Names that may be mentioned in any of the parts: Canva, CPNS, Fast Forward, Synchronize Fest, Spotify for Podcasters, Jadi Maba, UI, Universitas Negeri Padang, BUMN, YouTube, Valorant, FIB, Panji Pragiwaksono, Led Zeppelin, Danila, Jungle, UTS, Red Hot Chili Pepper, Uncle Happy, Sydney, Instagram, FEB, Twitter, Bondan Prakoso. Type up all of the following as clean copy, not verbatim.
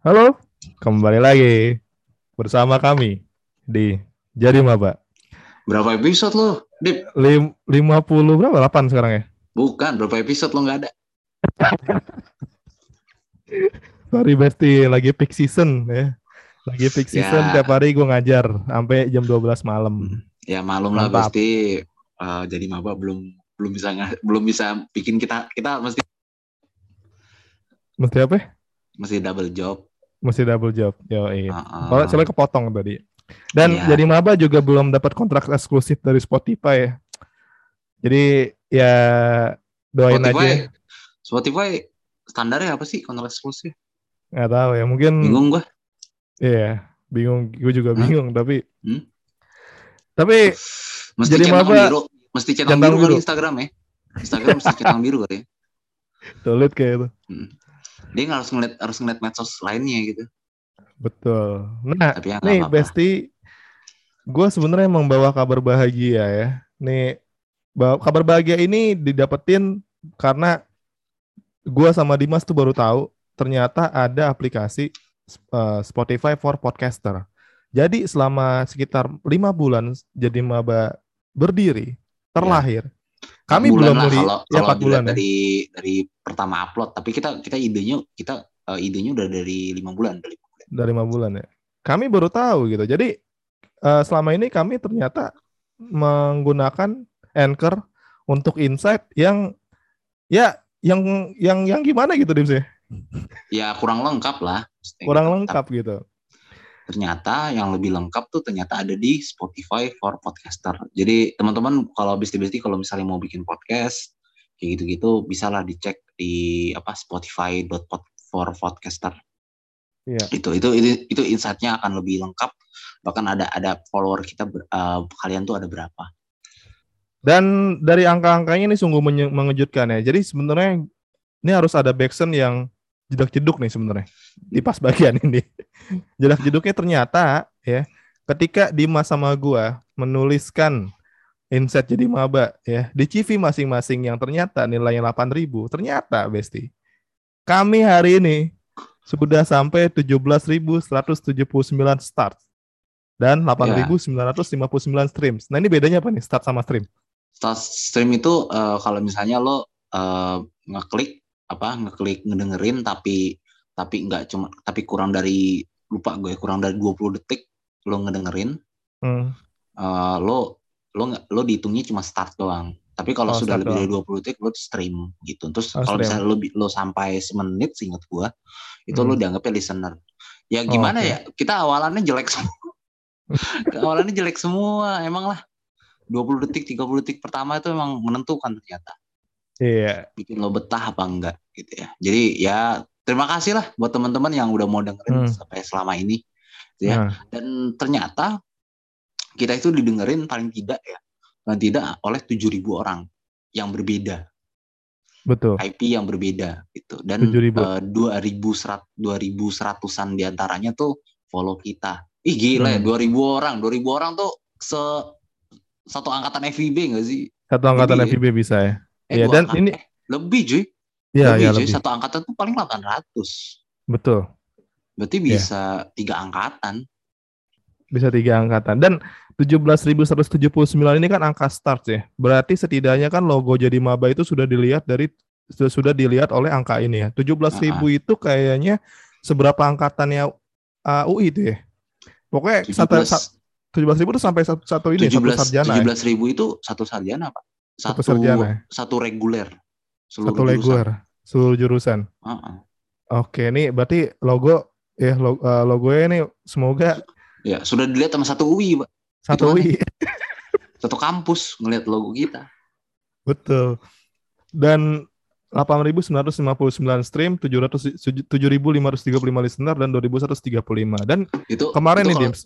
Halo, kembali lagi bersama kami di Jadi Maba. Berapa episode lo, Dip? 50 berapa? 8 sekarang ya? Bukan, berapa episode lo nggak ada? Sorry Berti, lagi peak season ya. Lagi peak season ya. Tiap hari gue ngajar sampai jam 12 malam. Ya malum lah Berti, Jadi Maba belum bisa bikin kita mesti apa ya? Mesti double job. Yoi. Kalau soalnya kepotong tadi. Dan yeah. Jadi Maba juga belum dapat kontrak eksklusif dari Spotify ya. Jadi ya doain Spotify, aja. Spotify standarnya apa sih kontrak eksklusif? Nggak tahu ya, mungkin bingung gue. Iya, bingung. Gue juga bingung, tapi mesti Jadi Maba mesti centang biru kan Instagram ya. Instagram mesti centang biru kali ya. Toilet kayak itu. Dia nggak harus ngeliat medsos lainnya gitu. Betul. Nah, ya, nih apa-apa. Besti, gue sebenarnya membawa kabar bahagia ya. Nih, kabar bahagia ini didapetin karena gue sama Dimas tuh baru tahu ternyata ada aplikasi Spotify for Podcaster. Jadi selama sekitar 5 bulan Jadi Maba berdiri, terlahir. Ya. Kami bulan belum kalau bulan dari pertama upload, tapi idenya udah dari 5 bulan. Dari 5 bulan ya. Kami baru tahu gitu. Jadi selama ini kami ternyata menggunakan Anchor untuk insight yang gimana gitu Dims ya. Ya kurang lengkap lah. Gitu. Ternyata yang lebih lengkap tuh ternyata ada di Spotify for Podcaster. Jadi teman-teman kalau besti-besti kalau misalnya mau bikin podcast kayak gitu-gitu bisalah dicek di spotify.pod for podcaster. Yeah. Itu insight-nya akan lebih lengkap, bahkan ada follower kita kalian tuh ada berapa. Dan dari angka-angkanya ini sungguh mengejutkan ya. Jadi sebenarnya ini harus ada backsound yang jedak-jeduk nih sebenarnya di pas bagian ini. Jedak-jeduknya ternyata ya ketika Dimas sama gua menuliskan insight Jadi Maba ya di CV masing-masing yang ternyata nilainya 8.000, ternyata Besti kami hari ini sudah sampai 17.179 start dan 8.959 streams. Nah ini bedanya apa nih start sama stream? Start stream itu kalau misalnya lo ngeklik ngedengerin tapi kurang dari 20 detik lo ngedengerin. Lo dihitungnya cuma start doang. Tapi kalau sudah lebih dari 20 detik lo stream gitu. Terus kalau misalnya lo sampai semenit seingat gua itu lo dianggapnya listener. Ya gimana ya? Kita awalannya jelek semua. Emang lah. 20 detik, 30 detik pertama itu emang menentukan ternyata. Iya. Bikin lo betah apa enggak gitu ya. Jadi ya terima kasih lah buat teman-teman yang udah mau dengerin sampai selama ini gitu ya. Dan ternyata kita itu didengerin paling tidak oleh 7.000 orang yang berbeda. Betul. IP yang berbeda gitu. Dan 2.100-an diantaranya tuh follow kita. Ih gila ya, 2.000 orang tuh satu angkatan FEB gak sih? Satu angkatan FEB ya? Bisa ya. Iya dan ini lebih cuy. Iya, lebih. Satu angkatan tuh paling 800. Betul. Berarti bisa 3 angkatan. Bisa 3 angkatan. Dan 17.179 ini kan angka start ya. Berarti setidaknya kan logo Jadi Maba itu sudah dilihat oleh angka ini ya. 17.000 itu kayaknya seberapa angkatannya UI itu ya. Pokoknya 17.000 itu sampai satu ini 17, satu sarjana. 17.000 itu satu sarjana Pak. Satu sarjana. Satu reguler. Seluruh jurusan. Oke, ini berarti logonya ini semoga ya sudah dilihat sama satu UI, Pak. Satu UI. Satu kampus ngelihat logo kita. Betul. Dan 8.959 stream, 7.535 listener dan 2.135. Dan itu kemarin itu nih Dims.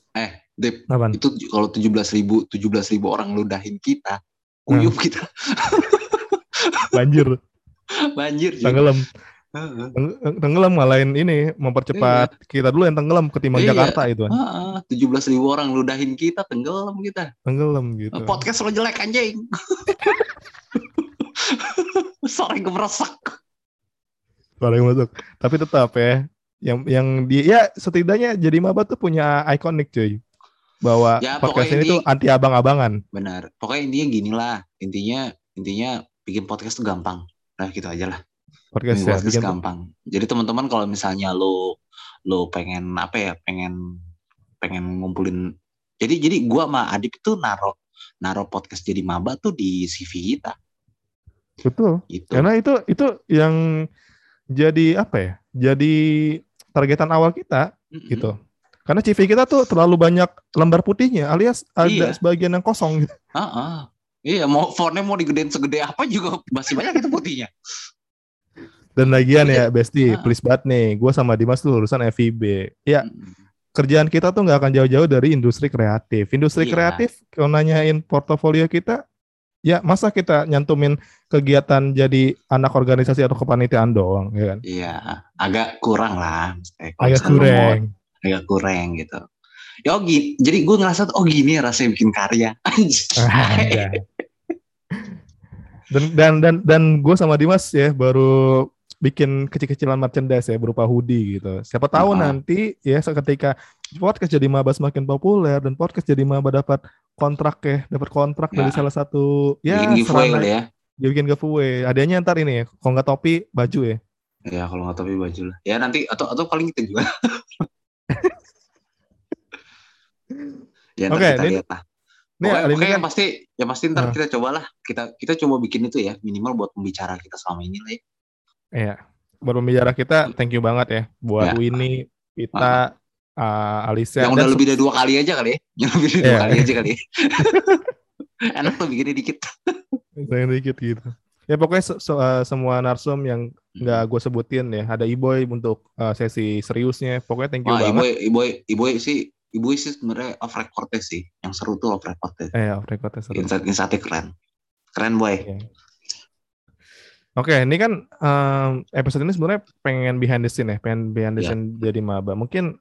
Dip. Apaan? Itu kalau 17.000 orang ludahin kita, kuyup kita. Banjir. Tenggelam. Tenggelam malahin ini mempercepat kita dulu yang tenggelam ketimbang Jakarta itu kan. 17.000 orang ludahin kita, tenggelam gitu. Podcast lo jelek anjing. Sorry gue meresek. Orang yang masuk. Tapi tetap ya, yang dia ya setidaknya jadi maba tuh punya ikonik cuy. Bahwa ya, podcast ini tuh anti abang-abangan. Benar. Pokoknya intinya gini lah. Intinya bikin podcast tuh gampang. Nah, gitu aja lah. Podcast ya, gampang. Jadi teman-teman kalau misalnya lo pengen apa ya? Pengen ngumpulin. Jadi gua sama Adip itu naro podcast jadi maba tuh di CV kita. Betul. Gitu. Karena itu yang jadi apa ya? Jadi targetan awal kita gitu. Karena CV kita tuh terlalu banyak lembar putihnya, alias ada sebagian yang kosong. Iya, mau fontnya mau digedein segede apa juga masih banyak itu putihnya. Dan lagian ya, Besti, please banget nih, gue sama Dimas tuh lulusan FIB. Ya, kerjaan kita tuh nggak akan jauh-jauh dari industri kreatif. Industri kreatif, kalau nanyain portofolio kita, ya masa kita nyantumin kegiatan jadi anak organisasi atau kepanitiaan doang, ya kan? Iya, agak kurang lah. Agak kurang gitu. Ya, jadi gue ngerasa gini rasanya bikin karya. Ya. Dan gue sama Dimas ya baru bikin kecil-kecilan merchandise ya berupa hoodie gitu. Siapa tahu nanti ya ketika podcast jadi maba semakin populer dan podcast jadi maba dapat kontrak dari salah satu ya giveaway ya. Dia bikin giveaway. Adanya ntar ini ya, kalau nggak topi baju ya. Ya kalau nggak topi baju lah. Ya nanti atau paling itu juga. Ya, okay, kita lihat lah. Oke, yang pasti ntar kita cobalah. Kita coba bikin itu ya, minimal buat pembicara kita selama ini lah. Iya, buat pembicara kita thank you banget ya buat Winnie, Pita, Alisa. Yang udah lebih dari 2 kali aja kali ya. Enak tuh bikinnya dikit. Dikit gitu. Ya pokoknya semua narsum yang nggak gue sebutin ya, ada Iboy untuk sesi seriusnya. Pokoknya thank you banget. Iboy sih sebenarnya off record-nya sih, yang seru tuh off record-nya. Off record-nya seru. Insight-nya keren boy. Oke, ini kan episode ini sebenarnya pengen behind the scene jadi maba. Mungkin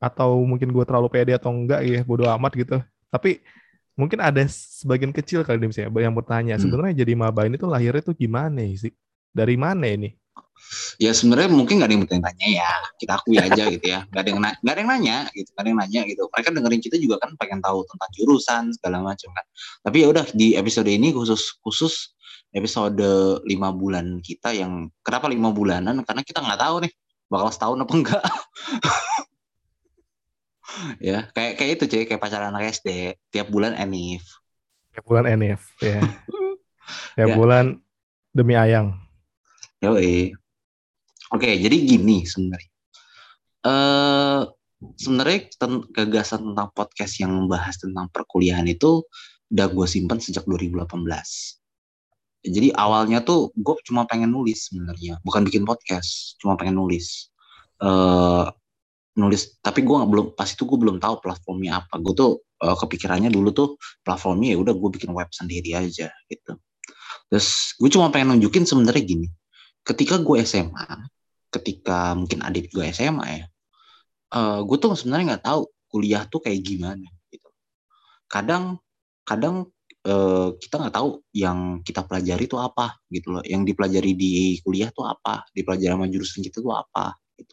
atau mungkin gue terlalu pede atau enggak ya, bodo amat gitu. Tapi mungkin ada sebagian kecil kali misalnya yang bertanya, sebenarnya jadi maba ini tuh lahirnya tuh gimana sih? Dari mana ini? Ya sebenarnya mungkin nggak ada yang bertanya ya, kita akui aja gitu ya. Nggak ada yang nanya gitu. Mereka dengerin kita juga kan pengen tahu tentang jurusan segala macam kan. Tapi ya udah di episode ini khusus episode 5 bulan kita yang kenapa 5 bulanan? Karena kita nggak tahu nih bakal setahun apa enggak. Ya, kayak itu cuy, kayak pacaran anak SD, tiap bulan enif ya. Tiap bulan demi ayang. Yoi. Oke, jadi gini sebenarnya. Sebenarnya gagasan tentang podcast yang membahas tentang perkuliahan itu udah gue simpan sejak 2018. Jadi awalnya tuh gue cuma pengen nulis sebenarnya, bukan bikin podcast, cuma pengen nulis. Tapi gue belum tahu platformnya apa. Gue tuh kepikirannya dulu tuh platformnya ya udah gue bikin web sendiri aja gitu. Terus gue cuma pengen nunjukin sebenarnya gini, ketika gue SMA, ketika mungkin Adip juga SMA ya, gue tuh sebenarnya nggak tahu kuliah tuh kayak gimana gitu. Kadang kita nggak tahu yang kita pelajari tuh apa gitu loh, yang dipelajari di kuliah tuh apa, dipelajari sama jurusan kita tuh apa gitu.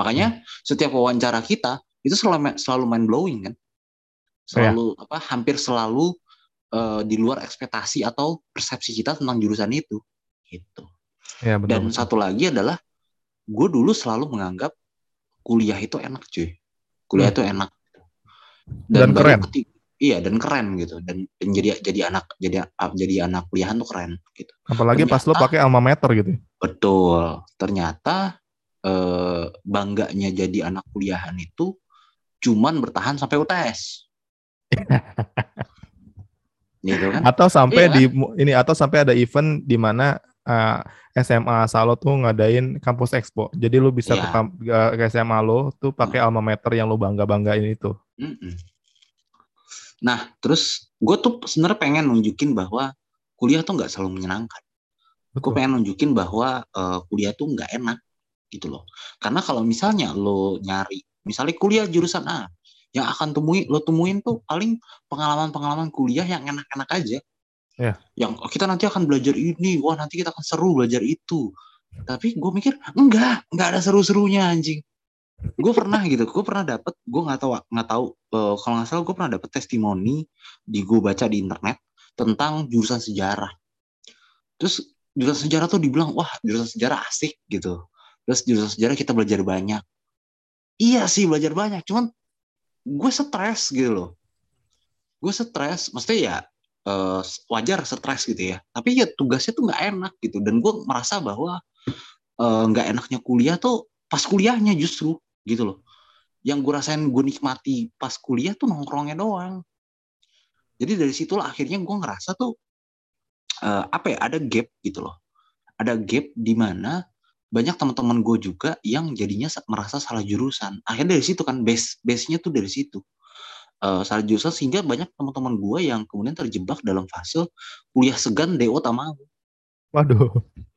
Makanya setiap wawancara kita itu selalu mind blowing kan, hampir selalu di luar ekspektasi atau persepsi kita tentang jurusan itu gitu. Ya, benar. Dan satu lagi adalah gue dulu selalu menganggap kuliah itu enak cuy, kuliah itu enak dan keren. Iya dan keren gitu dan jadi anak kuliahan tuh keren gitu. Apalagi ternyata, pas lo pakai alma mater gitu. Betul, ternyata bangganya jadi anak kuliahan itu cuman bertahan sampai UTS. Gitu kan? Atau sampai sampai ada event di mana SMA Salo tuh ngadain kampus expo. Jadi lu bisa ke SMA lo tuh pakai alma mater yang lu bangga-banggain itu. Nah, terus gue tuh sebenarnya pengen nunjukin bahwa kuliah tuh enggak selalu menyenangkan. Gue pengen nunjukin bahwa kuliah tuh enggak enak. Gitu loh. Karena kalau misalnya lo nyari, misalnya kuliah jurusan A, yang akan lo temuin tuh paling pengalaman-pengalaman kuliah yang enak-enak aja. yang kita nanti akan belajar ini, wah nanti kita akan seru belajar itu. Tapi gue mikir enggak ada seru-serunya anjing. Gue pernah dapet, gue nggak tahu, kalau nggak salah gue pernah dapet testimoni gue baca di internet tentang jurusan sejarah. Terus jurusan sejarah tuh dibilang, wah jurusan sejarah asik gitu. Terus jurusan sejarah kita belajar banyak. Iya sih belajar banyak, cuman gue stres gitu loh. Gue stres, maksudnya ya wajar stres gitu ya. Tapi ya tugasnya tuh nggak enak gitu. Dan gue merasa bahwa nggak enaknya kuliah tuh pas kuliahnya justru gitu loh. Yang gue rasain gue nikmati pas kuliah tuh nongkrongnya doang. Jadi dari situlah akhirnya gue ngerasa tuh ada gap gitu loh. Ada gap di mana banyak teman-teman gue juga yang jadinya merasa salah jurusan. Akhirnya dari situ kan base-nya tuh dari situ. Salah jurusan sehingga banyak teman-teman gue yang kemudian terjebak dalam fase kuliah segan dewa tamau. Waduh,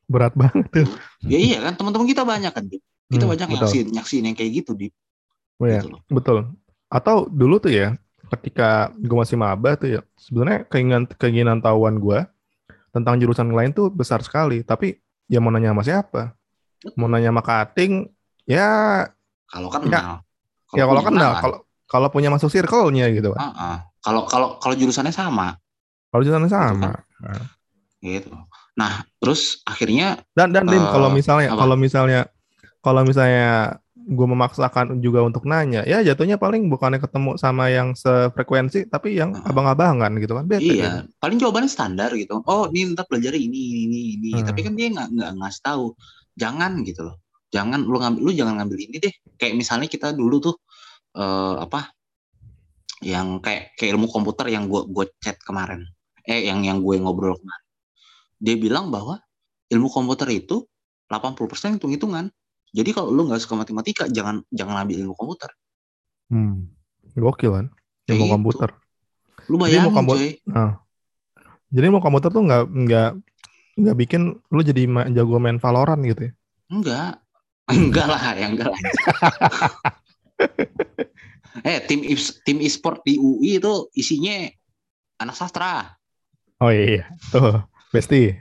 berat banget tuh. Ya iya kan, teman-teman kita banyak kan. Kita banyak nyaksiin yang kayak gitu di. Oh, ya. Gitu loh. Betul. Atau dulu tuh ya, ketika gue masih maba tuh ya, sebenarnya keinginan tahuan gue tentang jurusan lain tuh besar sekali. Tapi ya mau nanya sama siapa? Mau nanya sama cutting, ya... Kalau kenal. Ya kalau kenal. Kalau punya masuk circle-nya gitu. Kalau jurusannya sama. Kalau jurusannya sama. Gitu. Nah, terus akhirnya... Dan Dim, kalau misalnya gue memaksakan juga untuk nanya, ya jatuhnya paling bukannya ketemu sama yang sefrekuensi, tapi yang abang-abangan gitu kan. Bete, iya, gitu. Paling jawabannya standar gitu. Oh, ini ntar pelajari ini. Tapi kan dia nggak ngasih tahu. Jangan gitu loh. Jangan lu jangan ngambil ini deh. Kayak misalnya kita dulu tuh yang kayak ilmu komputer yang gue chat kemarin. Yang gue ngobrol kemarin. Dia bilang bahwa ilmu komputer itu 80% hitung-hitungan. Jadi kalau lu nggak suka matematika, jangan ambil ilmu komputer. Gokil kan? Ilmu komputer. Lu bayangin coy. Jadi ilmu komputer tuh nggak bikin lu jadi jago main Valorant gitu ya? Enggak lah. Tim e-sport di UI itu isinya anak sastra. Oh iya, tuh besti.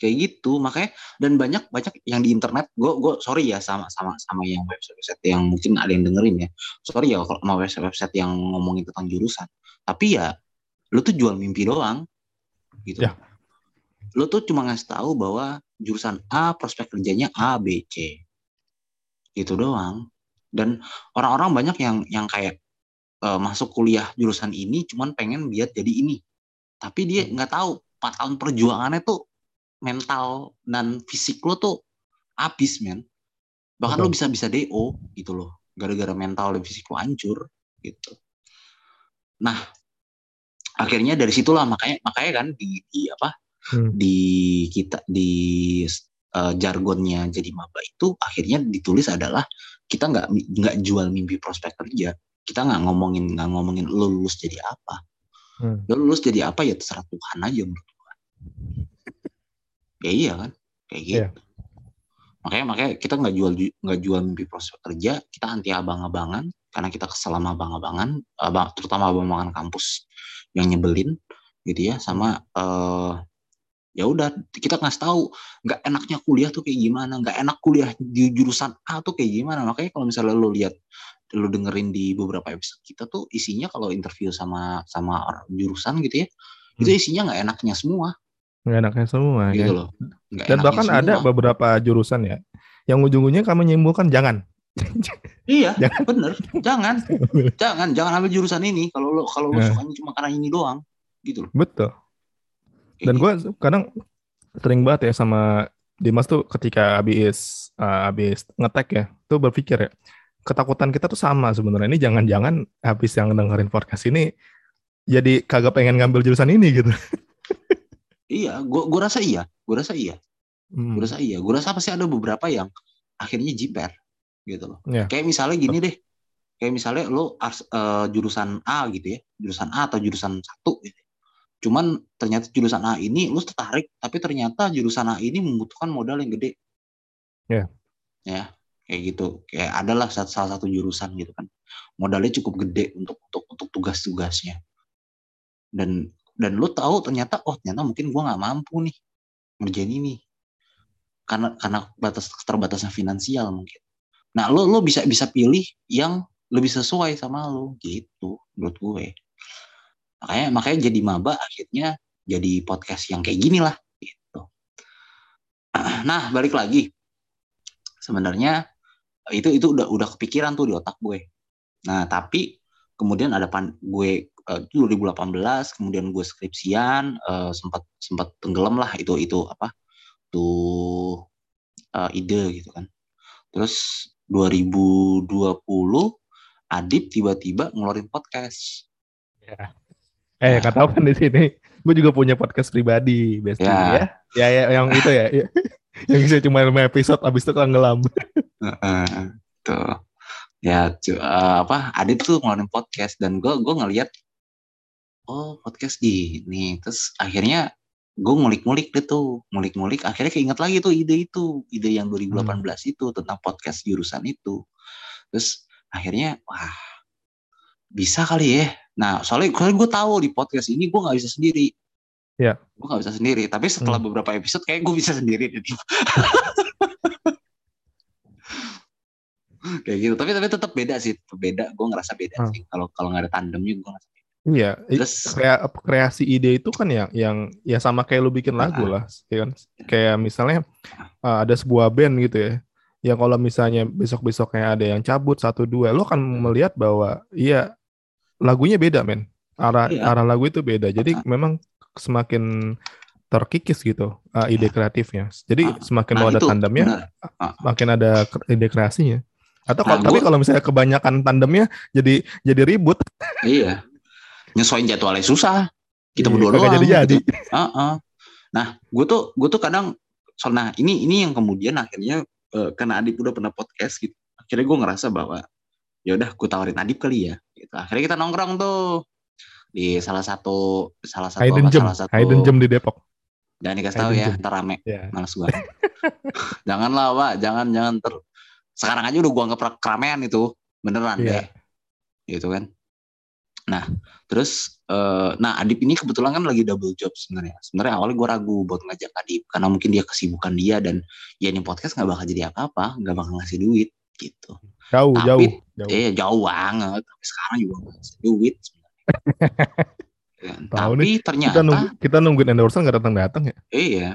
Kayak gitu, makanya dan banyak yang di internet, gue sorry ya sama yang website yang mungkin ada yang dengerin ya, sorry ya kalau sama website yang ngomongin tentang jurusan, tapi ya lu tuh jual mimpi doang, gitu. Ya. Lu tuh cuma ngasih tahu bahwa jurusan A prospek kerjanya A, B, C, gitu doang. Dan orang-orang banyak yang kayak masuk kuliah jurusan ini, cuman pengen biar jadi ini, tapi dia nggak tahu 4 tahun perjuangannya tuh mental dan fisik lo tuh abis men. Bahkan lo bisa DO gitu loh. Gara-gara mental dan fisik lo hancur gitu. Nah, akhirnya dari situlah makanya kan di jargonnya jadi maba itu akhirnya ditulis adalah kita nggak jual mimpi prospek kerja. Kita nggak ngomongin lo lulus jadi apa. Lo lulus jadi apa ya terserah Tuhan aja menurut gue. Ya iya kan, kayak gitu. Yeah. Makanya kita nggak jual mimpi prospek kerja, kita anti abang-abangan karena kita kesel sama abang-abangan, terutama abang-abangan kampus yang nyebelin, gitu ya. Sama ya udah kita ngasih tahu nggak enaknya kuliah tuh kayak gimana, nggak enak kuliah di jurusan A tuh kayak gimana. Makanya kalau misalnya lo dengerin di beberapa episode kita tuh isinya kalau interview sama orang jurusan gitu ya, itu isinya nggak enaknya semua gitu loh. Dan bahkan semua. Ada beberapa jurusan ya yang ujung-ujungnya kami nyimpulkan jangan. Iya, jangan. Bener. Jangan ambil jurusan ini kalau lo sukanya cuma karena ini doang gitu loh. Betul. Dan gue kadang sering banget ya sama Dimas tuh ketika habis ngetek ya, tuh berpikir ya, ketakutan kita tuh sama sebenarnya. Ini jangan-jangan habis yang dengerin podcast ini jadi kagak pengen ngambil jurusan ini gitu. Iya, gue rasa iya. Gue rasa pasti ada beberapa yang akhirnya jiper, gitu loh. Yeah. Kayak misalnya gini deh, kayak misalnya lo jurusan A gitu ya, jurusan A atau jurusan 1 gitu. Cuman ternyata jurusan A ini lo tertarik, tapi ternyata jurusan A ini membutuhkan modal yang gede. Ya. Yeah. Ya, kayak gitu. Kayak adalah salah satu jurusan gitu kan, modalnya cukup gede untuk tugas-tugasnya. Dan Dan lu tahu ternyata, oh ternyata mungkin gue nggak mampu nih ngerjain ini karena batas keterbatasan finansial mungkin. Nah lo bisa pilih yang lebih sesuai sama lo gitu menurut gue. Makanya jadi maba akhirnya jadi podcast yang kayak gini lah gitu. Nah balik lagi, sebenarnya itu udah kepikiran tuh di otak gue. Nah tapi kemudian ada gue 2018 kemudian gue skripsian, sempat tenggelam lah itu apa tuh ide gitu kan. Terus 2020 Adib tiba-tiba ngeluarin podcast. Ya. Gak tahu kan di sini. Gue juga punya podcast pribadi, biasanya. Ya. Ya yang itu ya. Yang saya cuma 5 episode abis itu tenggelam. Tuh. Ya apa? Adib tuh ngeluarin podcast dan gue ngelihat oh, podcast gini. Terus akhirnya gue ngulik-ngulik akhirnya keinget lagi tuh ide yang 2018 itu tentang podcast jurusan itu. Terus akhirnya wah bisa kali ya. Nah soalnya gue tahu di podcast ini gue nggak bisa sendiri. Ya. Gue nggak bisa sendiri. Tapi setelah beberapa episode kayak gue bisa sendiri jadi. Kayak gitu. Tapi tetap beda sih. Beda. Gue ngerasa beda sih. Kalau nggak ada tandemnya gue ngerasa. Iya, kreasi ide itu kan yang ya sama kayak lu bikin lagu lah, ya kan? Kayak misalnya ada sebuah band gitu ya, yang kalau misalnya besok-besoknya ada yang cabut 1-2, lu kan melihat bahwa iya lagunya beda men, arah lagu itu beda, jadi memang semakin terkikis gitu ide kreatifnya, jadi semakin mau ada tandemnya, makin ada ide kreasinya. Atau tapi kalau misalnya kebanyakan tandemnya jadi ribut. Iya. Nyesuain jadwalnya susah, kita berdua doang. Jadi. Nah, gue tuh kadang soalnya ini yang kemudian akhirnya karena Adib udah pernah podcast gitu, akhirnya gue ngerasa bahwa ya udah gue tawarin Adib kali ya. Gitu. Akhirnya kita nongkrong tuh di salah satu Hidden Gem di Depok. Jangan dikasih tahu ya, ntar rame, malas gue. Janganlah pak, jangan ter. Sekarang aja udah gue anggap keramaian itu beneran deh, gitu kan. Nah, terus, Adib ini kebetulan kan lagi double job sebenarnya. Sebenarnya awalnya gue ragu buat ngajak Adib karena mungkin dia kesibukan dia dan ya ini podcast nggak bakal jadi apa-apa, nggak bakal ngasih duit gitu. Jauh. Jauh banget. Tapi sekarang juga nggak ngasih duit sebenarnya. Tapi nih, ternyata kita nungguin endorser nggak datang-datang ya? Iya.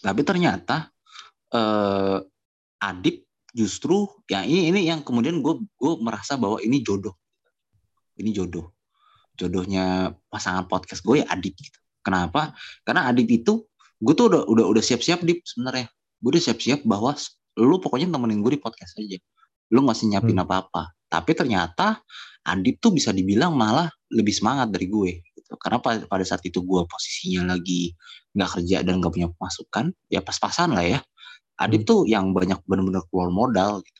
Tapi ternyata Adib justru ya ini yang kemudian gue merasa bahwa ini jodoh. Ini jodohnya pasangan podcast gue ya Adib gitu. Kenapa? Karena Adib itu gue tuh udah siap-siap Dip sebenarnya. Gue udah siap-siap bahwa lu pokoknya temenin gue di podcast aja. Lu gak usah nyiapin apa-apa. Tapi ternyata Adib tuh bisa dibilang malah lebih semangat dari gue. Gitu. Karena pada saat itu gue posisinya lagi gak kerja dan gak punya pemasukan. Ya pas-pasan lah ya. Adib tuh yang banyak benar-benar keluar modal gitu.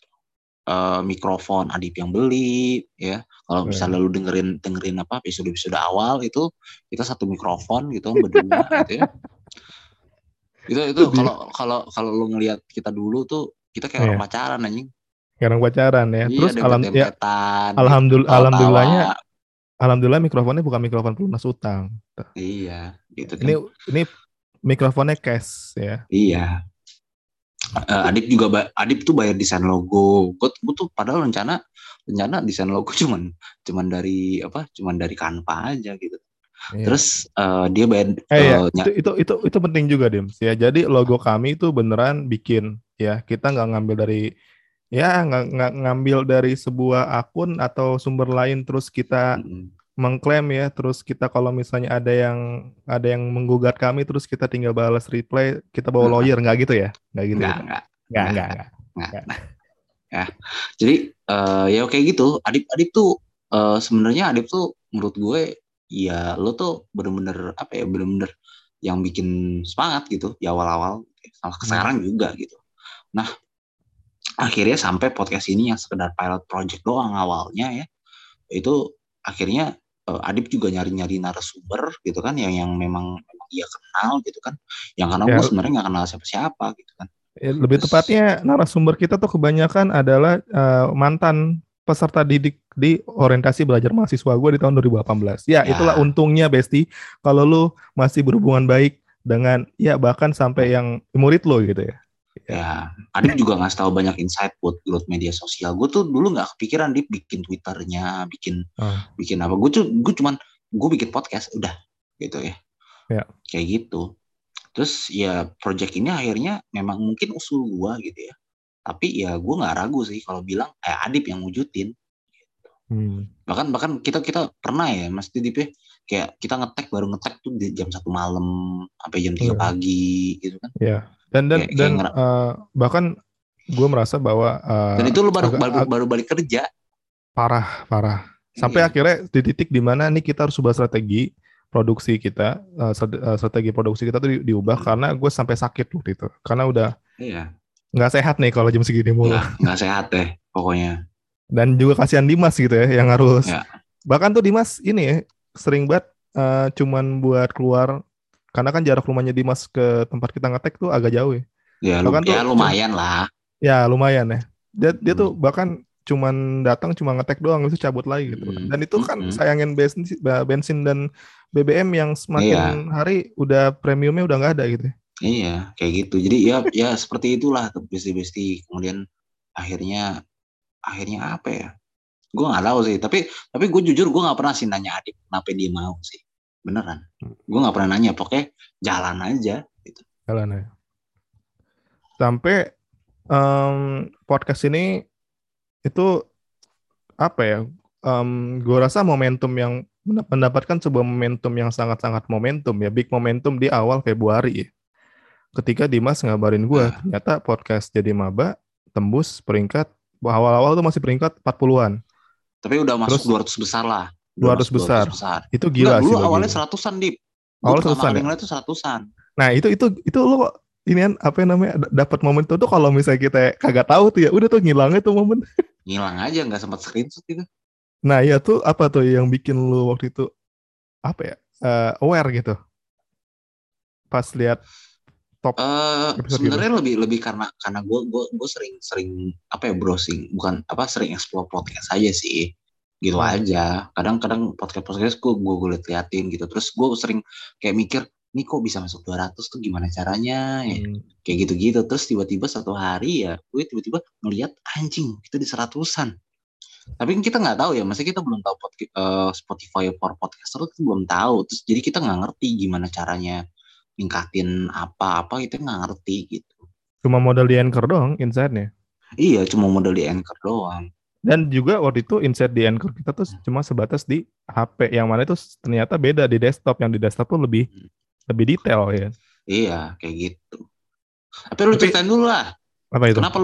Mikrofon Adib yang beli ya. Kalau misalnya lu dengerin apa episode awal itu kita satu mikrofon gitu berdua gitu ya. Itu kalau lu ngelihat kita dulu tuh kita kayak orang pacaran anjing. Kayak orang pacaran ya. Terus alhamdulillah mikrofonnya bukan mikrofon pelunas utang. Iya, gitu kan. Ini mikrofonnya cash ya. Iya. Adib tuh bayar desain logo. Gue tuh padahal rencana desain logo cuman dari Canva aja gitu. Iya. Terus dia bayar. Itu penting juga Dims ya. Jadi logo kami itu beneran bikin ya. Kita nggak ngambil dari sebuah akun atau sumber lain terus kita mengklaim ya, terus kita kalau misalnya ada yang menggugat kami terus kita tinggal balas reply, kita bawa lawyer, nggak gitu ya? Nggak gitu. Ya. Jadi ya kayak gitu. Adib tuh sebenarnya Adib tuh menurut gue ya lo tuh bener-bener yang bikin semangat gitu di awal-awal sama sekarang juga gitu. Nah akhirnya sampai podcast ini yang sekedar pilot project doang awalnya ya, itu akhirnya Adib juga nyari narasumber gitu kan yang memang dia kenal gitu kan, yang karena gue sebenarnya nggak kenal siapa-siapa gitu kan. Lebih tepatnya narasumber kita tuh kebanyakan adalah mantan peserta didik di orientasi belajar mahasiswa gue di tahun 2018. Ya, itulah untungnya Besti, kalau lu masih berhubungan baik dengan ya bahkan sampai yang murid lo gitu ya. Ya, Adit juga ngasih tahu banyak insight buat growth media sosial. Gue tuh dulu nggak kepikiran Dip bikin Twitternya, bikin apa. Gue bikin podcast, udah gitu ya. Ya. Kayak gitu. Terus ya project ini akhirnya memang mungkin usul gue gitu ya. Tapi ya gue nggak ragu sih kalau bilang Adip yang wujudin. Gitu. Bahkan kita pernah ya Mas Dip ya, kayak kita ngetek tuh di jam 1 malam sampai jam 3 pagi gitu kan. Iya. Dan bahkan gue merasa bahwa dan itu lu baru balik kerja parah sampai akhirnya di titik dimana nih kita harus ubah strategi produksi kita tuh diubah karena gue sampai sakit waktu itu karena udah nggak sehat nih kalau jam segini mulu nggak sehat deh pokoknya. Dan juga kasihan Dimas gitu ya yang harus bahkan tuh Dimas ini ya sering banget cuman buat keluar. Karena kan jarak rumahnya Dimas ke tempat kita ngetek tuh agak jauh ya. Ya, lumayan lah. Ya lumayan ya. Dia tuh bahkan cuman datang cuma ngetek doang terus cabut lagi gitu. Dan itu kan sayangin bensin dan BBM yang semakin hari udah premiumnya udah nggak ada gitu. Iya kayak gitu. Jadi ya seperti itulah besti-besti. Kemudian akhirnya apa ya? Gue nggak tahu sih. Tapi gue jujur gue nggak pernah sih nanya Adik kenapa dia mau sih. Beneran, gue nggak pernah nanya, pokoknya jalan aja gitu. Jalan aja. Sampai podcast ini itu apa ya? Gue rasa momentum yang mendapatkan sebuah momentum yang sangat-sangat momentum ya, big momentum di awal Februari. Ya. Ketika Dimas ngabarin gue, ternyata podcast Jadi Maba tembus peringkat awal-awal tuh masih peringkat 40-an. Tapi udah masuk 200 besar lah. 200 besar. Itu gila. Nggak, sih. Dulu awalnya 100-an, Dip. Awalnya 100-an. Yang lain tuh 100-an. Nah, itu lo ini apa namanya dapat momen itu kalau misalnya kita kagak tahu tuh ya udah tuh ngilangnya tuh momen. Ngilang aja nggak sempat screenshot gitu. Nah, ya tuh apa tuh yang bikin lo waktu itu apa ya? Aware gitu. Pas lihat top sebenarnya lebih karena gue sering apa ya browsing, bukan apa sering explore podcast aja sih. Gitu aja, kadang-kadang podcast gue liatin gitu, terus gue sering kayak mikir, ini kok bisa masuk 200 tuh gimana caranya, ya? Kayak gitu-gitu, terus tiba-tiba satu hari ya, gue tiba-tiba ngeliat anjing, kita di 100-an, tapi kita nggak tahu ya, maksudnya kita belum tahu Spotify for Podcasters itu belum tahu, terus jadi kita nggak ngerti gimana caranya ningkatin apa-apa, kita nggak ngerti gitu. Cuma modal di Anchor doang, insight-nya? Iya, cuma modal di Anchor doang. Dan juga waktu itu insight di Anchor kita tuh cuma sebatas di HP yang mana itu ternyata beda di desktop, yang di desktop tuh lebih detail ya. Iya kayak gitu. Tapi lu ceritain dulu lah. Apa itu? Kenapa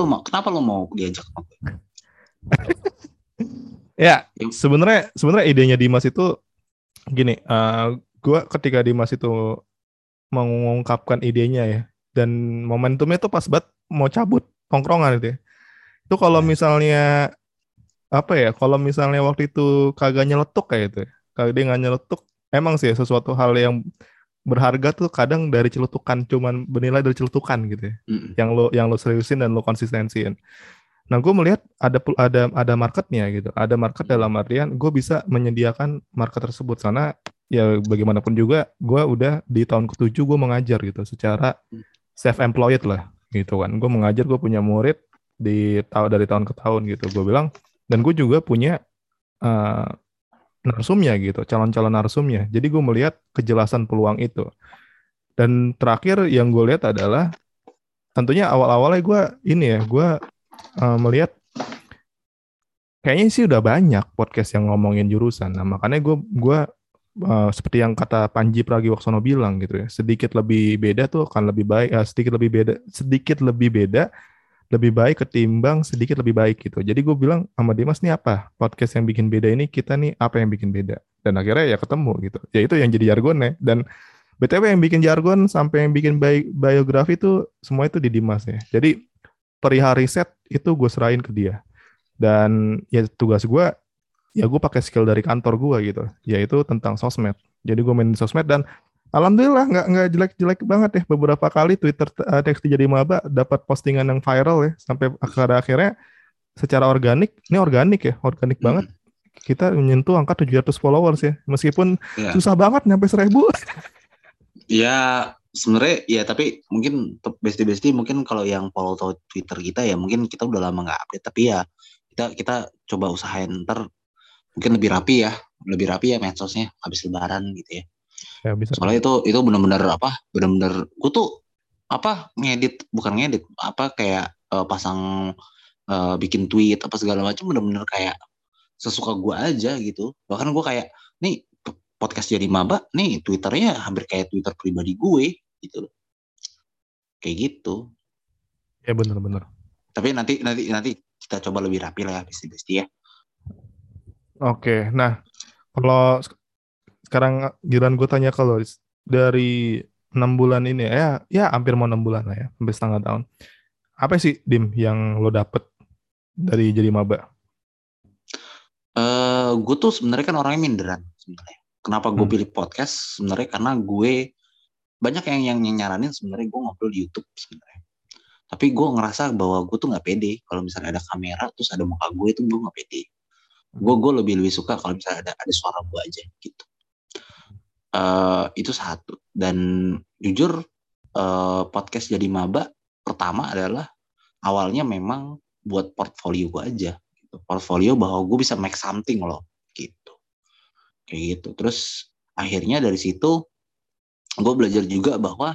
lu mau diajak? Ya sebenarnya idenya Dimas itu gini. Gue ketika Dimas itu mengungkapkan idenya ya dan momentumnya tuh pas banget mau cabut tongkrongan itu. Ya. Itu kalau misalnya waktu itu kagak nyeletuk kayak itu, kalau dia nggak nyeletuk, emang sih sesuatu hal yang berharga tuh kadang dari celetukan, cuman bernilai dari celetukan gitu, yang lo seriusin dan lo konsistensiin. Nah, gue melihat ada marketnya gitu, ada market dalam artian gue bisa menyediakan market tersebut karena ya bagaimanapun juga gue udah di tahun ke-7 gue mengajar gitu, secara self employed lah gitu kan, gue mengajar, gue punya murid dari tahun ke tahun gitu, gue bilang. Dan gue juga punya narsumnya gitu, calon-calon narsumnya. Jadi gue melihat kejelasan peluang itu. Dan terakhir yang gue lihat adalah, tentunya awal-awalnya gue melihat, kayaknya sih udah banyak podcast yang ngomongin jurusan. Nah makanya gue seperti yang kata Panji Pragiwaksono bilang gitu ya, sedikit lebih beda tuh akan lebih baik, lebih baik ketimbang sedikit lebih baik gitu. Jadi gue bilang sama Dimas nih apa? Podcast yang bikin beda ini kita nih apa yang bikin beda? Dan akhirnya ya ketemu gitu. Ya itu yang jadi jargonnya. Dan BTW yang bikin jargon sampai yang bikin biografi itu semua itu di Dimas ya. Jadi perihal riset itu gue serahin ke dia. Dan ya tugas gue ya gue pakai skill dari kantor gue gitu. Yaitu tentang sosmed. Jadi gue main sosmed dan alhamdulillah nggak jelek-jelek banget ya. Beberapa kali Twitter Jadi Maba dapat postingan yang viral ya sampai akhirnya secara organik, ini organik ya, organik banget. Kita menyentuh angka 700 followers ya, meskipun susah banget nyampe 1000. Ya, sebenarnya ya, tapi mungkin besti-besti mungkin kalau yang follow Twitter kita ya, mungkin kita udah lama nggak update, tapi ya kita coba usahain ntar mungkin lebih rapi ya medsosnya habis lebaran gitu ya. Ya bisa. Soalnya itu benar-benar gue tuh kayak bikin tweet apa segala macam benar-benar kayak sesuka gue aja gitu. Bahkan gue kayak nih podcast Jadi Maba nih Twitternya hampir kayak Twitter pribadi gue gitu loh. Kayak gitu. Ya benar-benar. Tapi nanti kita coba lebih rapi lah ya besti-besti ya. Oke, nah kalau sekarang giliran gue tanya ke lo, dari 6 bulan ini ya hampir mau 6 bulan lah ya, hampir setengah tahun. Apa sih Dim yang lo dapet dari Jadi Maba? Gue tuh sebenarnya kan orangnya minderan sebenarnya. Kenapa gue pilih podcast sebenarnya karena gue banyak yang nyaranin sebenarnya gue ngobrol di YouTube sebenarnya. Tapi gue ngerasa bahwa gue tuh nggak pede kalau misalnya ada kamera terus ada muka gue itu gue nggak pede. Gue lebih suka kalau misalnya ada suara gue aja gitu. Itu satu. Dan jujur podcast Jadi Maba pertama adalah awalnya memang buat portfolio gue aja gitu. Portfolio bahwa gue bisa make something loh gitu, kayak gitu. Terus akhirnya dari situ gue belajar juga bahwa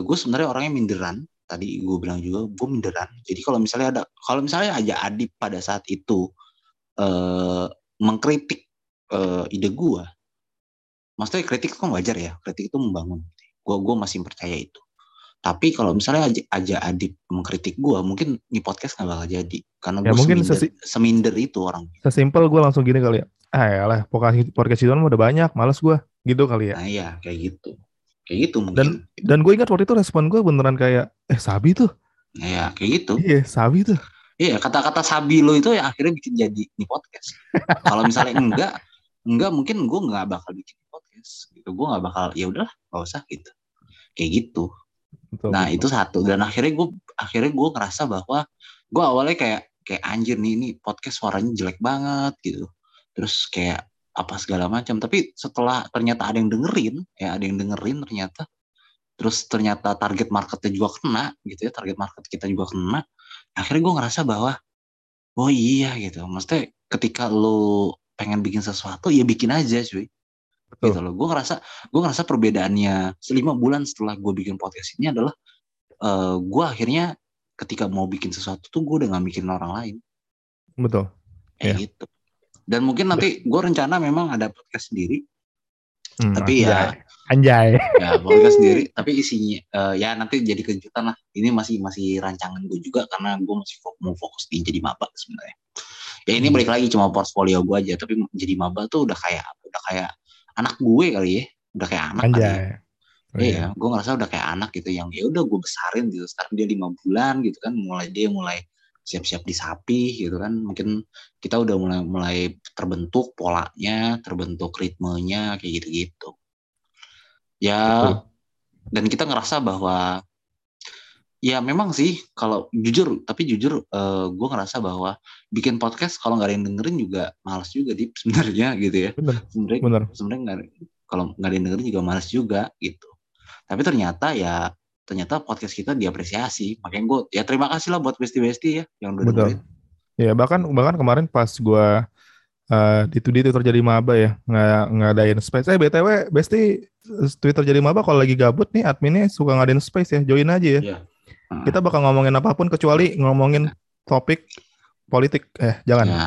gue sebenarnya orangnya minderan, tadi gue bilang juga gue minderan. Jadi kalau misalnya aja Adip pada saat itu mengkritik ide gue, maksudnya kritik itu wajar ya, kritik itu membangun. Gue masih percaya itu. Tapi kalau misalnya aja Adip mengkritik gue, mungkin di podcast nggak bakal jadi, karena ya, gue seminder itu orang. Sesimpel gue langsung gini kali ya. Lah podcast itu udah banyak, malas gue gitu kali ya. Nah iya kayak gitu mungkin. Dan gue ingat waktu itu respon gue beneran kayak sabi tuh. Iya kayak gitu. Iya sabi tuh. Iya kata-kata sabi lo itu yang akhirnya bikin jadi di podcast. Kalau misalnya enggak mungkin gue nggak bakal bikin gitu, gue nggak bakal, ya udahlah nggak usah gitu, kayak gitu. Betul, nah betul. Itu satu. Dan akhirnya gue ngerasa bahwa gue awalnya kayak anjir nih ini podcast suaranya jelek banget gitu, terus kayak apa segala macam. Tapi setelah ternyata ada yang dengerin ternyata, terus ternyata target marketnya juga kena gitu ya, target market kita juga kena. Akhirnya gue ngerasa bahwa oh iya gitu, maksudnya ketika lo pengen bikin sesuatu ya bikin aja cuy. Gitu loh. Gue ngerasa perbedaannya 5 bulan setelah gue bikin podcast ini adalah gue akhirnya ketika mau bikin sesuatu tuh gue udah gak mikirin orang lain. Betul. Gitu. Dan mungkin nanti gue rencana memang ada podcast sendiri. Tapi ya podcast sendiri. Tapi isinya ya nanti jadi kejutan lah. Ini masih rancangan gue juga karena gue masih mau fokus di Jadi Maba sebenarnya. Ya ini balik lagi cuma portfolio gue aja. Tapi Jadi Maba tuh udah kayak anak gue kali ya, udah kayak anak kali ya. Iya, gue ngerasa udah kayak anak gitu yang ya udah gue besarin gitu. Sekarang dia 5 bulan gitu kan, mulai siap-siap disapi gitu kan. Mungkin kita udah mulai terbentuk polanya, terbentuk ritmenya kayak gitu-gitu. Ya, dan kita ngerasa bahwa ya memang sih jujur gue ngerasa bahwa bikin podcast kalau nggak ada yang dengerin juga malas juga Dip sebenarnya gitu ya. Sebenarnya kalau nggak ada yang dengerin juga malas juga gitu. Tapi ternyata podcast kita diapresiasi, makanya gue ya terima kasih lah buat besti-besti ya yang udah dengerin. Ya bahkan kemarin pas gue itu di Twitter Jadi Maba ya ngadain space. BTW besti Twitter Jadi Maba kalau lagi gabut nih adminnya suka ngadain space ya, join aja ya. Yeah. Kita bakal ngomongin apapun kecuali ngomongin topik politik. Jangan.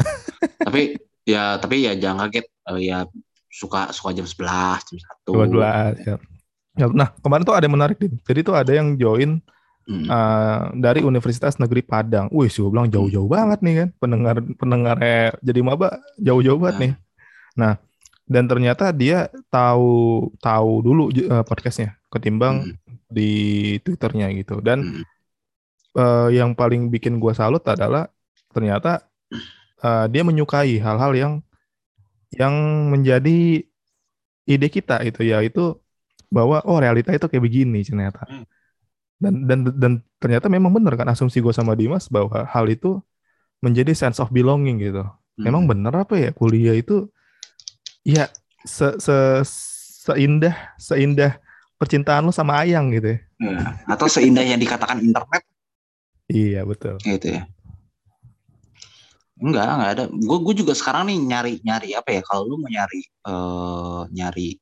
Ya, tapi ya jangan kaget. Ya suka jam 11, jam 1. 12 ya. Nah, kemarin tuh ada yang menarik Dim. Jadi tuh ada yang join dari Universitas Negeri Padang. Wih, gue bilang jauh-jauh banget nih kan. Pendengarnya Jadi Maba jauh-jauh banget nih. Nah, dan ternyata dia tahu dulu podcastnya ketimbang di Twitternya gitu. Dan yang paling bikin gue salut adalah ternyata dia menyukai hal-hal yang menjadi ide kita itu, yaitu bahwa oh realita itu kayak begini ternyata. Dan ternyata memang benar kan asumsi gue sama Dimas bahwa hal itu menjadi sense of belonging gitu. Emang bener apa ya kuliah itu ya seindah percintaan lu sama Ayang gitu ya. Atau seindah yang dikatakan internet. Iya betul. Gitu ya. Enggak ada. Gue juga sekarang nih nyari apa ya? Kalau lu mau nyari,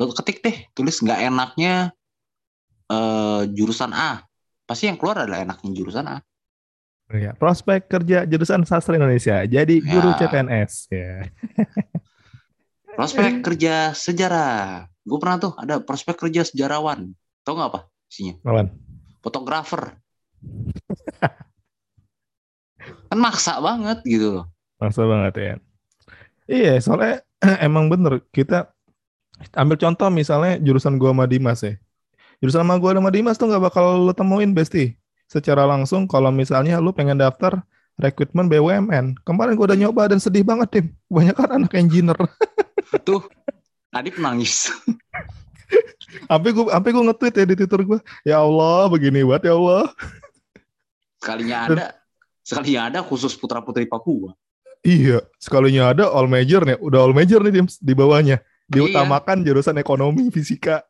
lu ketik deh, tulis nggak enaknya jurusan A. Pasti yang keluar adalah enaknya jurusan A. Ya, prospek kerja jurusan sastra Indonesia. Jadi guru ya. CPNS. Ya. Prospek kerja sejarah. Gue pernah tuh ada prospek kerja sejarawan. Tahu nggak apa isinya? Apaan? Fotografer. Kan maksa banget gitu loh. Maksa banget ya. Iya, soalnya emang bener. Kita ambil contoh misalnya jurusan gua sama Dimas ya. Jurusan sama gua sama Dimas tuh gak bakal lo temuin Besti secara langsung kalau misalnya lu pengen daftar rekrutmen BUMN. Kemarin gua udah nyoba dan sedih banget Dim. Kebanyakan anak engineer. Tuh, Adip nangis. Sampai gua nge-tweet ya di Twitter gua. Ya Allah, begini banget ya Allah. Sekalinya ada khusus putra-putri Papua. Iya, sekalinya ada all major nih. Udah all major nih di bawahnya. Diutamakan iya. Jurusan ekonomi, fisika.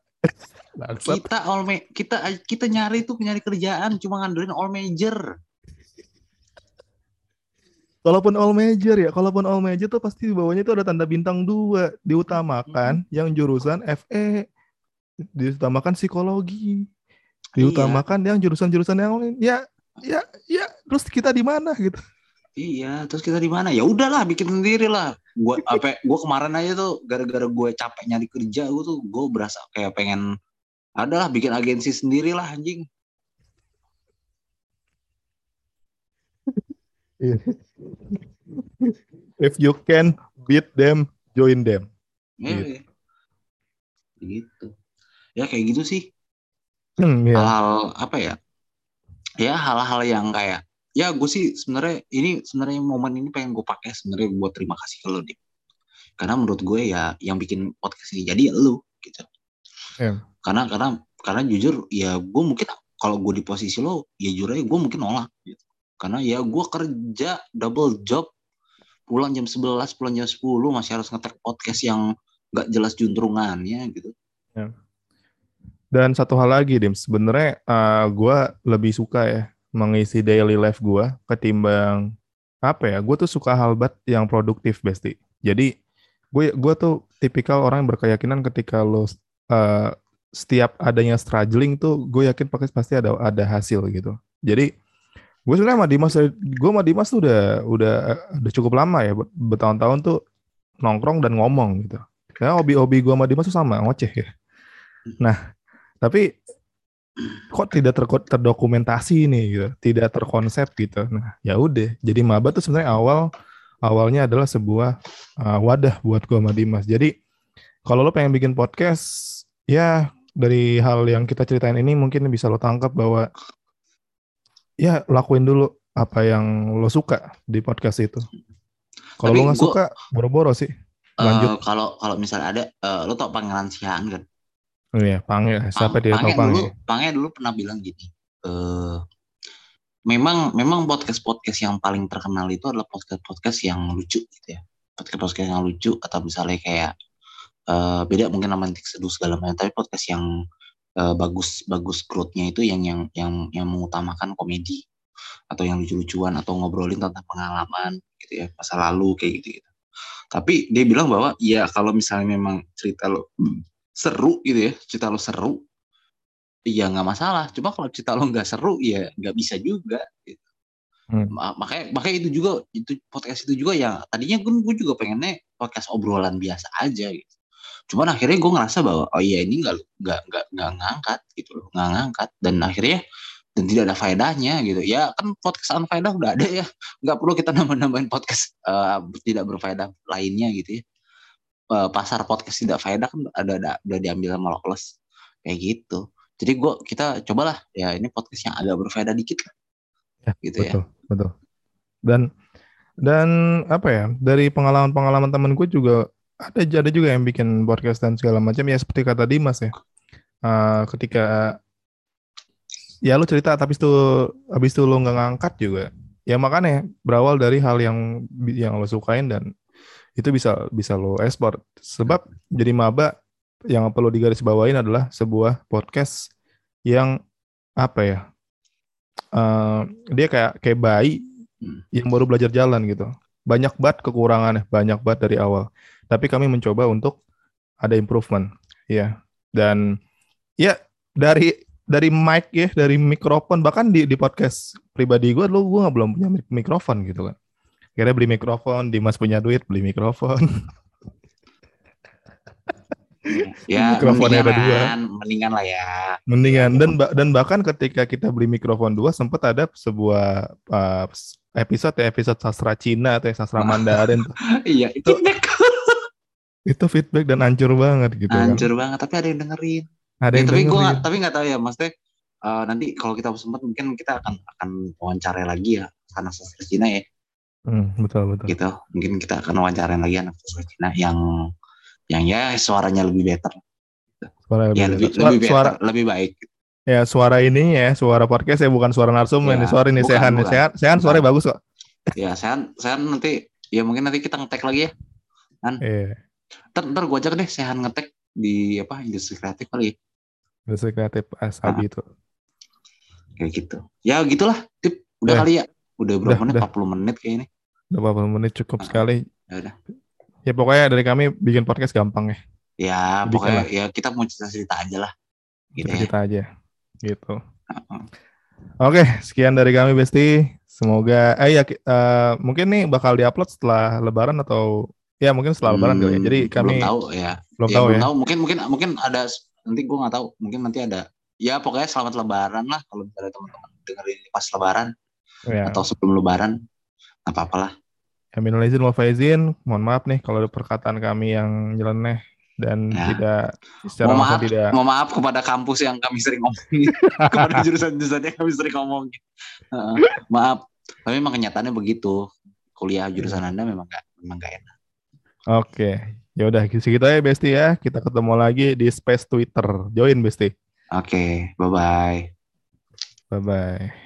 Kita nyari kerjaan cuma ngandelin all major. Kalaupun all major tuh pasti di bawahnya tuh ada tanda bintang 2. Diutamakan yang jurusan FE, diutamakan psikologi. Diutamakan yang jurusan-jurusan yang lain. Ya, terus kita di mana gitu? Iya, terus kita di mana? Ya udahlah, bikin sendiri lah. Gue kemarin aja tuh, gara-gara gue capek nyari kerja, gue berasa kayak pengen, adalah bikin agensi sendiri lah, anjing. If you can beat them, join them. Iya, gitu. Ya kayak gitu sih. Yeah. Hal-hal apa ya? Ya hal-hal yang kayak ya gue sih sebenarnya momen ini pengen gue pakai sebenarnya buat terima kasih ke lo Dim, karena menurut gue ya yang bikin podcast ini jadi ya lo gitu yeah. karena jujur ya gue mungkin kalau gue di posisi lo ya jujur aja gue mungkin nolak gitu. Karena ya gue kerja double job, pulang jam 11 pulang jam 10 masih harus ngetek podcast yang gak jelas juntrungannya gitu yeah. Dan satu hal lagi, Dim, sebenarnya gue lebih suka ya mengisi daily life gue ketimbang apa ya? Gue tuh suka hal bat yang produktif, Besti. Jadi gue tuh tipikal orang yang berkeyakinan ketika lo setiap adanya struggling tuh, gue yakin pasti ada hasil gitu. Jadi gue sebenarnya sama Dimas tuh udah cukup lama ya, bertahun-tahun tuh nongkrong dan ngomong gitu. Karena hobi-hobi gue sama Dimas tuh sama, ngoceh ya. Nah. Tapi kok tidak terdokumentasi nih gitu, tidak terkonsep gitu. Nah, ya udah. Jadi Maba tuh sebenarnya awalnya adalah sebuah wadah buat gua sama Dimas. Jadi kalau lo pengen bikin podcast, ya dari hal yang kita ceritain ini mungkin bisa lo tangkap bahwa ya lakuin dulu apa yang lo suka di podcast itu. Kalau lo nggak suka, boro-boro sih. Lanjut. Kalau misalnya ada, lo tau Pangeran Sihan kan? Iya, Pange. Siapa dia tahu Pange? Pange dulu pernah bilang gini. Memang podcast-podcast yang paling terkenal itu adalah podcast-podcast yang lucu gitu ya. Podcast-podcast yang lucu atau misalnya kayak beda mungkin sama Tik Seduh segala macam, tapi podcast yang bagus growth-nya itu yang mengutamakan komedi atau yang lucu-lucuan atau ngobrolin tentang pengalaman gitu ya, masa lalu kayak gitu. Tapi dia bilang bahwa ya kalau misalnya memang cerita lo seru gitu ya, cerita lo seru ya nggak masalah, cuma kalau cerita lo nggak seru ya nggak bisa juga gitu. Makanya itu podcast itu juga yang tadinya gue juga pengennya podcast obrolan biasa aja gitu, cuman akhirnya gue ngerasa bahwa oh iya ini nggak ngangkat gitu loh, nggak ngangkat dan akhirnya dan tidak ada faedahnya gitu ya, kan podcast anfaedah udah ada ya, nggak perlu kita nambah-nambahin podcast tidak berfaedah lainnya gitu ya. Pasar podcast tidak faedah kan udah diambil sama Lokles kayak gitu. Jadi kita cobalah ya ini podcast yang agak berfaedah dikit lah. Ya, gitu betul, ya. Betul. Dan apa ya? Dari pengalaman temen gue juga ada juga yang bikin podcast dan segala macam ya, seperti kata Dimas ya. Ketika ya lu cerita tapi habis itu lu nggak ngangkat juga. Ya makanya berawal dari hal yang lo sukain dan itu bisa lo ekspor. Sebab Jadi Maba yang perlu digarisbawain adalah sebuah podcast yang apa ya? Dia kayak bayi yang baru belajar jalan gitu. Banyak banget kekurangannya, banyak banget dari awal. Tapi kami mencoba untuk ada improvement, ya. Dan ya dari mic ya, dari mikrofon, bahkan di podcast pribadi gue nggak belum punya mikrofon gitu kan. Akhirnya beli mikrofon, Dimas punya duit beli mikrofon. Ya mikrofonnya ada dua. Mendingan lah ya. Mendingan dan bahkan ketika kita beli mikrofon dua sempat ada sebuah episode sastra Cina atau sastra Mandarin. Iya itu feedback dan hancur banget gitu. Hancur kan. Banget tapi ada yang dengerin. Ya, tapi gue nggak tahu ya, maksudnya nanti kalau kita sempat mungkin kita akan wawancara lagi ya anak sastra Cina ya. Betul. Gitu, mungkin kita akan wawancara lagi anak sastra Cina yang ya suaranya lebih better. Lebih baik. Ya suara ini ya, suara podcast ya bukan suara narsum ya, ini suara ini Sehan suaranya bagus kok. Ya Sehan nanti ya mungkin nanti kita ngetek lagi ya. Kan. Iya. Ntar gue ajak deh Sehan ngetek di industri kreatif kali. Industri kreatif Asabi itu. Kayak gitu. Ya gitulah tip udah kali ya. Udah berapa menit? 40 menit kayaknya. Udah 40 menit cukup sekali. Ya udah. Ya pokoknya dari kami bikin podcast gampang ya. Ya pokoknya ya kita mau cerita aja lah. Gitu cerita aja. Gitu. Oke, sekian dari kami Besti. Semoga mungkin nih bakal diupload setelah Lebaran atau ya mungkin setelah Lebaran kali ya. Jadi kami belum tahu. Mungkin ada nanti gue nggak tahu. Mungkin nanti ada. Ya pokoknya selamat Lebaran lah kalau ada teman-teman dengerin pas Lebaran atau sebelum Lebaran. Apa-apalah. Aminul izin wal faizin, mohon maaf nih kalau ada perkataan kami yang nyeleneh dan mohon maaf kepada kampus yang kami sering ngomongin, kepada jurusan-jurusan yang kami sering ngomongin. Maaf, tapi memang kenyataannya begitu. Kuliah jurusan Anda memang gak enak. Oke, yaudah segitu aja Besti ya. Kita ketemu lagi di space Twitter. Join Besti. Oke, bye-bye.